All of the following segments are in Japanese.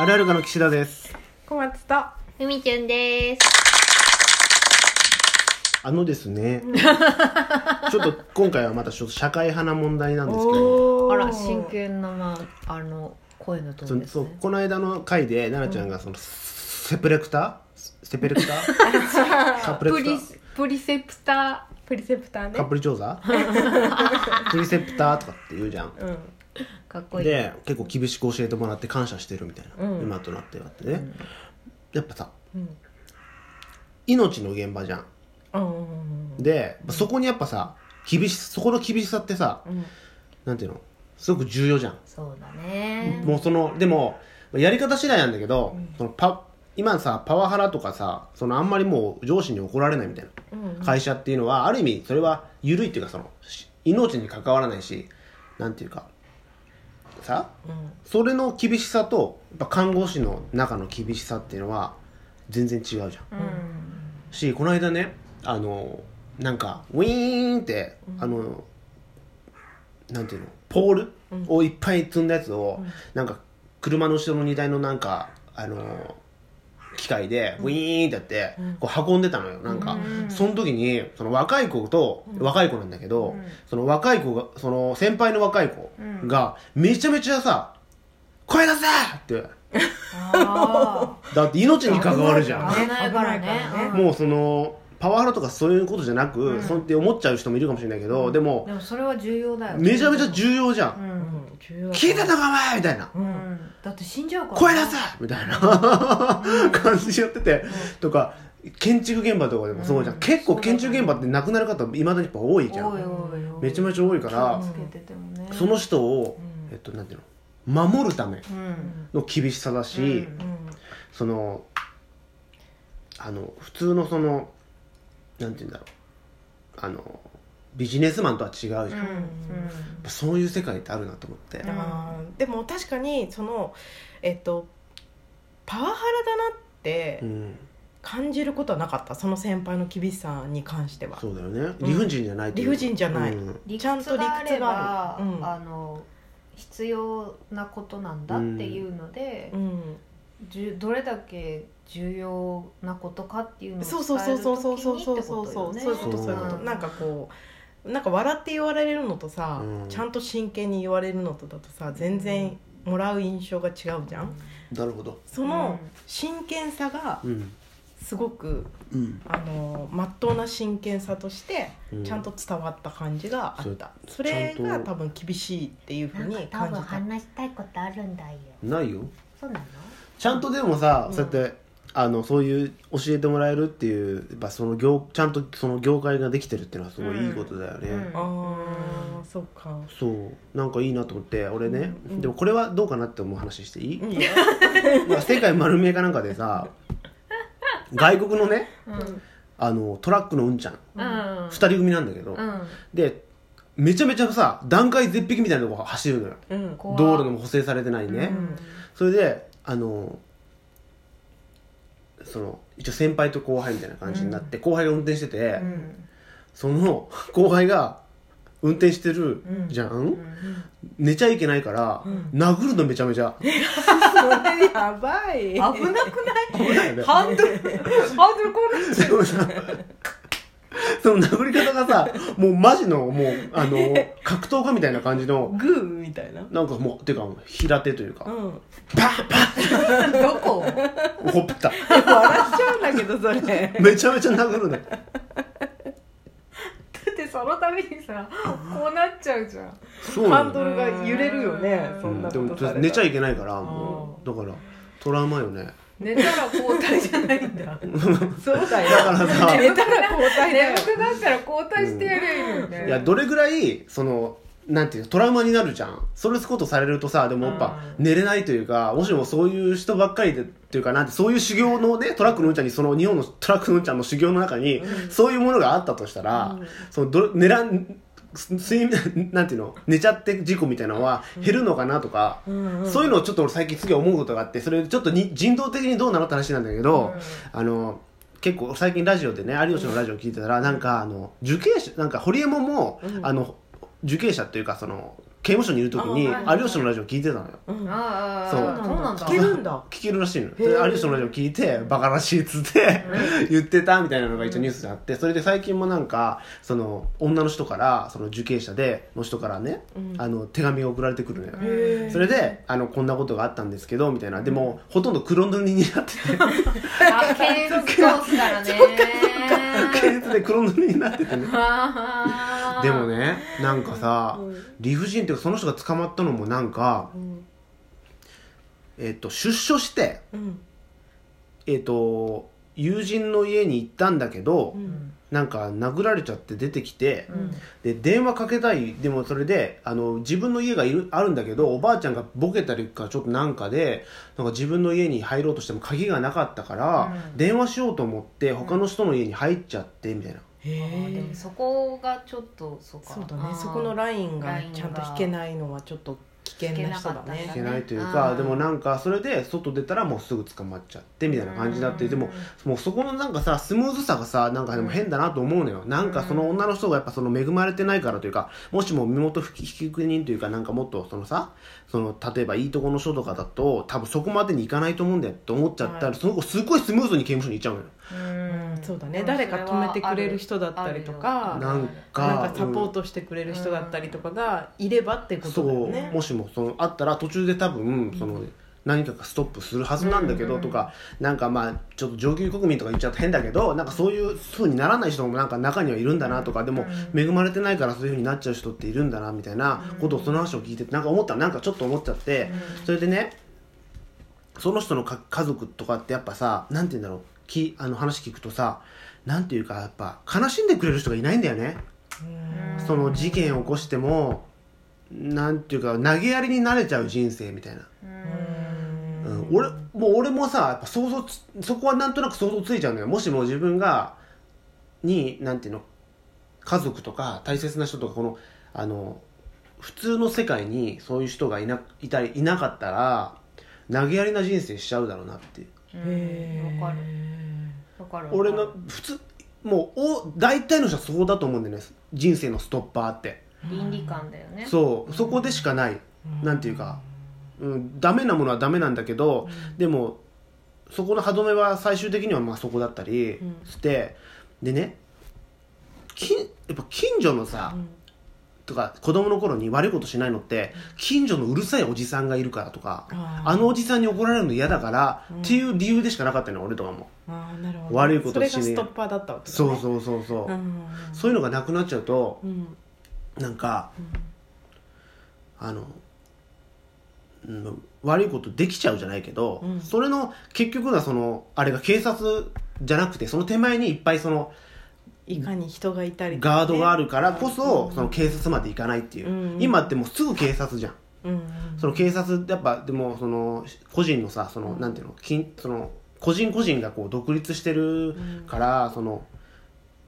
あるあるかの岸田です。小松とふみちゅんです。ですねちょっと今回はまたちょっと社会派な問題なんですけど、あら真剣な、声のトーンですね。そうこの間の回で奈々ちゃんがその、プリセプターねカプリ調査プリセプターとかって言うじゃん、うんかっこいいで結構厳しく教えてもらって感謝してるみたいな、うん、今となってはってね、うん、やっぱさ、うん、命の現場じゃん、うん、で、うん、そこにやっぱさそこの厳しさってさ、うん、なんていうのすごく重要じゃん。そうだね。もうそのでもやり方次第なんだけど、うん、その今さパワハラとかさそのあんまりもう上司に怒られないみたいな、うん、会社っていうのはある意味それは緩いっていうかその命に関わらないしなんていうかさ、うん、それの厳しさとやっぱ看護師の中の厳しさっていうのは全然違うじゃん、うん、しこの間ねなんかウィーンって、うん、なんていうのポールをいっぱい積んだやつを、うん、なんか車の後ろの荷台のなんか機械でウィーンってやって、うん、こう運んでたのよなんか、うん、その時にその若い子と、うん、若い子なんだけど、うん、その若い子がその先輩の若い子がめちゃめちゃさ、うん、声出せってだって命に関わるじゃん。危ないからね。もうそのパワハラとかそういうことじゃなく、うん、そうって思っちゃう人もいるかもしれないけど、うん、でもそれは重要だよ。めちゃめちゃ重要じゃん、うん聞いたのかお前みたいな、うん、だって死んじゃうから、ね、声出せみたいな、うん、感じでやってて、うん、とか建築現場とかでもそうじゃん、うん、結構建築現場って亡くなる方いまだにやっぱ多いじゃん、うん、めちゃめちゃ多いから気をつけてても、ね、その人を、うん、なんていうの守るための厳しさだし、うんうん、その普通のそのなんていうんだろうビジネスマンとは違うじゃん、うんうん、そういう世界ってあるなと思って、うん、でも確かにその、パワハラだなって感じることはなかった。その先輩の厳しさに関してはそうだよね、うん、理不尽じゃないっていう理不尽じゃない、うん、ちゃんと理屈がある、うん、必要なことなんだっていうので、うんうんどれだけ重要なことかっていうのを伝える時にってことよね。そういうことそういうこと。なんかこうなんか笑って言われるのとさ、うん、ちゃんと真剣に言われるのとだとさ全然もらう印象が違うじゃん、うん、なるほど。その真剣さがすごく、うん、真っ当な真剣さとしてちゃんと伝わった感じがあった、うん、それが多分厳しいっていうふうに感じた。多分話したいことあるんだよ。ないよ。そうなのちゃんとでもさ、うん、そうやってそういう教えてもらえるっていうやっぱそのちゃんとその業界ができてるっていうのはすごいいいことだよね、うんうん、ああそうかそうなんかいいなと思って俺ね、うん、でもこれはどうかなって思う話していい、うん、世界丸見えかなんかでさ外国のね、うん、トラックのうんちゃん、うん、2人組なんだけど、うん、でめちゃめちゃさ断崖絶壁みたいなとこ走るのよ、うん、道路でも補正されてないね、うん、それでその一応先輩と後輩みたいな感じになって、うん、後輩が運転してて、うん、その後輩が運転してるじゃん、うん、寝ちゃいけないから、うん、殴るのめちゃめちゃそれやばい危なくない危ないよねハンドルこうなっちゃうその殴り方がさもうマジのもう格闘家みたいな感じのグーみたいななんかもうてか平手というか、うん、パッパッどこほっぺた笑っちゃうんだけどそれめちゃめちゃ殴るねだってそのためにさこうなっちゃうじゃん。そうハンドルが揺れるよね。そんなことされたら、でも寝ちゃいけないからもうだからトラウマよね。寝たら交代じゃないんだそうだよだからさ寝たら交代だよ。眠くなったら交代してやれるよね、うん、いやどれぐらいそのなんていうトラウマになるじゃん。それすことされるとさでもやっぱ寝れないというか、もしもそういう人ばっかりでっていうかなんてそういう修行のねトラックのうんちゃんにその日本のトラックのうんちゃんの修行の中に、うん、そういうものがあったとしたら、うん、そのなんていうの寝ちゃって事故みたいなのは減るのかなとか、うんうん、そういうのをちょっと俺最近次思うことがあって、それちょっと人道的にどうなのって話なんだけど、うん、結構最近ラジオでね有吉のラジオ聞いてたらなんか受刑者なんかホリエモンも受刑者というかその刑務所にいる時に有吉のラジオ聞いてたのよ、うん、そう聞けるんだ、聞けるらしいの有吉のラジオ聞いてバカらしいっつって言ってたみたいなのが一応ニュースであって、それで最近もなんかその女の人からその受刑者での人からね、うん、手紙が送られてくるのよ、それでこんなことがあったんですけどみたいな、でも、うん、ほとんど黒塗りになってて検閲コースからね検閲で黒塗りになっててねでもねなんかさ、うん、理不尽っていうかその人が捕まったのもなんか、うん、出所して、うん、友人の家に行ったんだけど、うん、なんか殴られちゃって出てきて、うん、で電話かけたい、でもそれで自分の家があるんだけどおばあちゃんがボケたりかちょっとなんかでなんか自分の家に入ろうとしても鍵がなかったから、うん、電話しようと思って他の人の家に入っちゃってみたいな、でもそこがちょっと そうだね、そこのラインがちゃんと引けないのはちょっと危険な人だね、引けないというか、でもなんかそれで外出たらもうすぐ捕まっちゃってみたいな感じになって、でももうそこのなんかさスムーズさがさなんかでも変だなと思うのよ、なんかその女の人がやっぱその恵まれてないからというか、もしも身元引受人というかなんかもっとそのさ例えばいいとこの人とかだと多分そこまでにいかないと思うんだよって思っちゃったら、その子すごいスムーズに刑務所に行っちゃうのよ。そうだね、誰か止めてくれる人だったりとか、なんかサポートしてくれる人だったりとかがいればってことだよね、そうもしもあったら途中で多分何かがストップするはずなんだけどとか、なんかまあちょっと上級国民とか言っちゃって変だけど、なんかそういう風にならない人もなんか中にはいるんだなとか、でも恵まれてないからそういう風になっちゃう人っているんだなみたいなことをその話を聞いてなんか思ったらなんかちょっと思っちゃって、それでねその人の家族とかってやっぱさなんて言うんだろう、話聞くとさなんていうかやっぱ悲しんでくれる人がいないんだよね。その事件を起こしてもなんていうか投げやりになれちゃう人生みたいな、うん、俺もさやっぱ想像そこはなんとなく想像ついちゃうのよ。もしも自分がなんていうの家族とか大切な人とか普通の世界にそういう人がいなかったら投げやりな人生しちゃうだろうなっていう。わかる俺の普通もう大体の人はそうだと思うんだよね。人生のストッパーって倫理観だよね。そう、そこでしかない、なんていうか、ダメなものはダメなんだけど、でもそこの歯止めは最終的にはまあそこだったりして、でねやっぱ近所のさ、とか子供の頃に悪いことしないのって近所のうるさいおじさんがいるからとか、あのおじさんに怒られるの嫌だからっていう理由でしかなかったの俺とかも。あ、なるほど。悪いことしね、それがストッパーだったわけだね。そう、そういうのがなくなっちゃうと、なんか、悪いことできちゃうじゃないけど、それの結局はそのあれが警察じゃなくてその手前にいっぱいそのいかに人がいたり、ね、ガードがあるからこそ、その警察まで行かないっていう、今ってもうすぐ警察じゃん、その警察やっぱでもその個人のさそのなんていうのその個人がこう独立してるから、その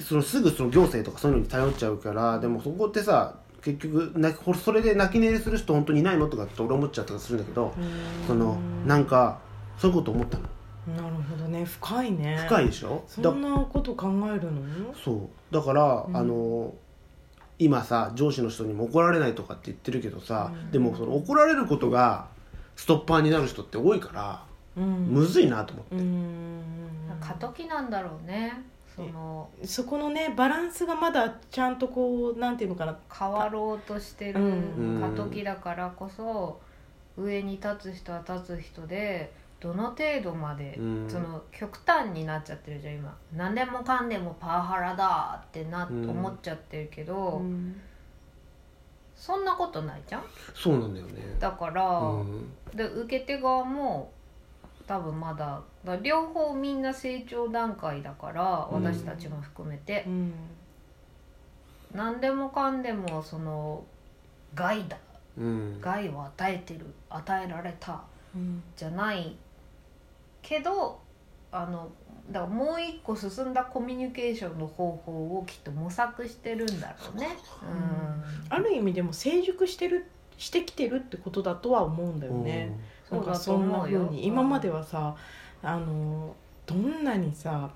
すぐその行政とかそういうのに頼っちゃうから、でもそこってさ結局それで泣き寝入りする人本当にいないのとかって俺思っちゃったりするんだけど、そのなんかそういうこと思ったの。なるほどね、深いね。深いでしょ。そんなこと考えるの？そうだから、今さ上司の人にも怒られないとかって言ってるけどさ、でもその怒られることがストッパーになる人って多いから、むずいなと思って、過渡期なんだろうね。そこのねバランスがまだちゃんとこうなんていうのかな変わろうとしてる過渡期だからこそ、上に立つ人は立つ人でどの程度まで、その極端になっちゃってるじゃん今。何でもかんでもパワハラだって思っちゃってるけど、そんなことないじゃん。そうなんだよね。だから、で受け手側も多分まだ両方みんな成長段階だから、私たちも含めて、何でもかんでもその害だ、害を与えられた、じゃないけどだからもう一個進んだコミュニケーションの方法をきっと模索してるんだろうね。ある意味でも成熟してきてるってことだとは思うんだよね。なんかそんな風に今まではさどんなにさ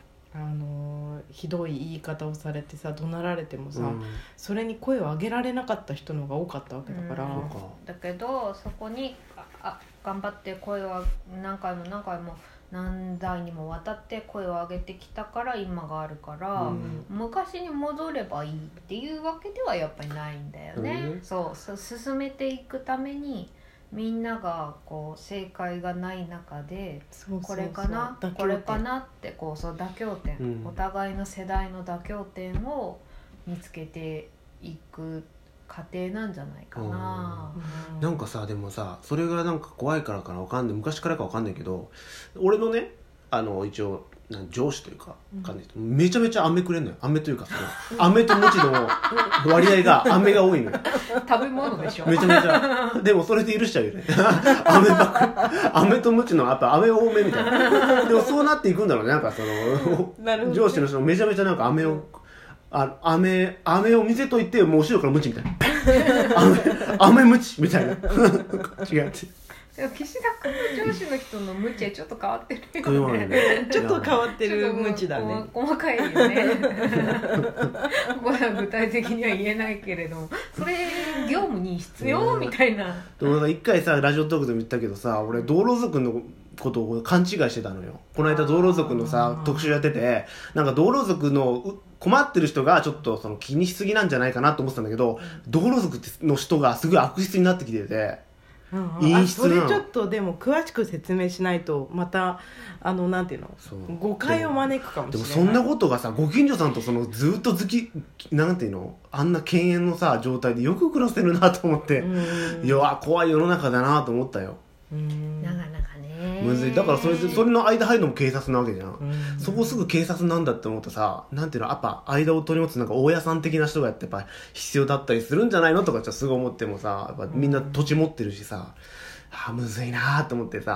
ひどい言い方をされてさ、怒鳴られてもさ、うん、それに声を上げられなかった人の方が多かったわけだから、うん、だけどそこに頑張って声を何回も何代にもわたって声を上げてきたから今があるから、うん、昔に戻ればいいっていうわけではやっぱりないんだよね、うん、そう進めていくためにみんながこう正解がない中で、これかなこれかなってこう、そう妥協点、うん、お互いの世代の妥協点を見つけていく過程なんじゃないかな、うん、なんかさ、でもさ、それがなんか怖いからかな、わかんない、昔からかわかんないけど、俺のね、一応上司というか、うん、めちゃめちゃ飴くれんのよ。飴というか、飴と餅の割合が飴が多いのよ。食べ物でしょ。めちゃめちゃ。でもそれで許しちゃうよね。飴と餅のやっぱ飴多めみたいな。でもそうなっていくんだろうね。なんかその、ね、上司の人めちゃめちゃなんか飴を飴を見せといて、もう後ろからムチみたいな。飴ムチみたいな。違う。岸田君の上司の人のムチはちょっと変わってるよね。ちょっと変わってるムチだね。細かいよね。ここは具体的には言えないけれども、それ業務に必要みたいな。でもなんか一回さ、ラジオトークでも言ったけどさ、俺道路族のことを勘違いしてたのよ。この間道路族のさ特集やってて、なんか道路族の困ってる人がちょっとその気にしすぎなんじゃないかなと思ってたんだけど、道路族の人がすごい悪質になってきてて。うん、あ、それちょっとでも詳しく説明しないとまたなんていうの、誤解を招くかもしれない。でもそんなことがさ、ご近所さんとそのずっとなんていうの、あんな犬猿のさ状態でよく暮らせるなと思って、いや怖い世の中だなと思ったよ。なかなかねむずい。だからそれの間入るのも警察なわけじゃん。そこすぐ警察なんだって思ってさ、なんていうの、やっぱ間を取り持つなんか大家さん的な人がやっぱ必要だったりするんじゃないのとかすごい思ってもさ、やっぱみんな土地持ってるしさ、あ、むずいなと思ってさ、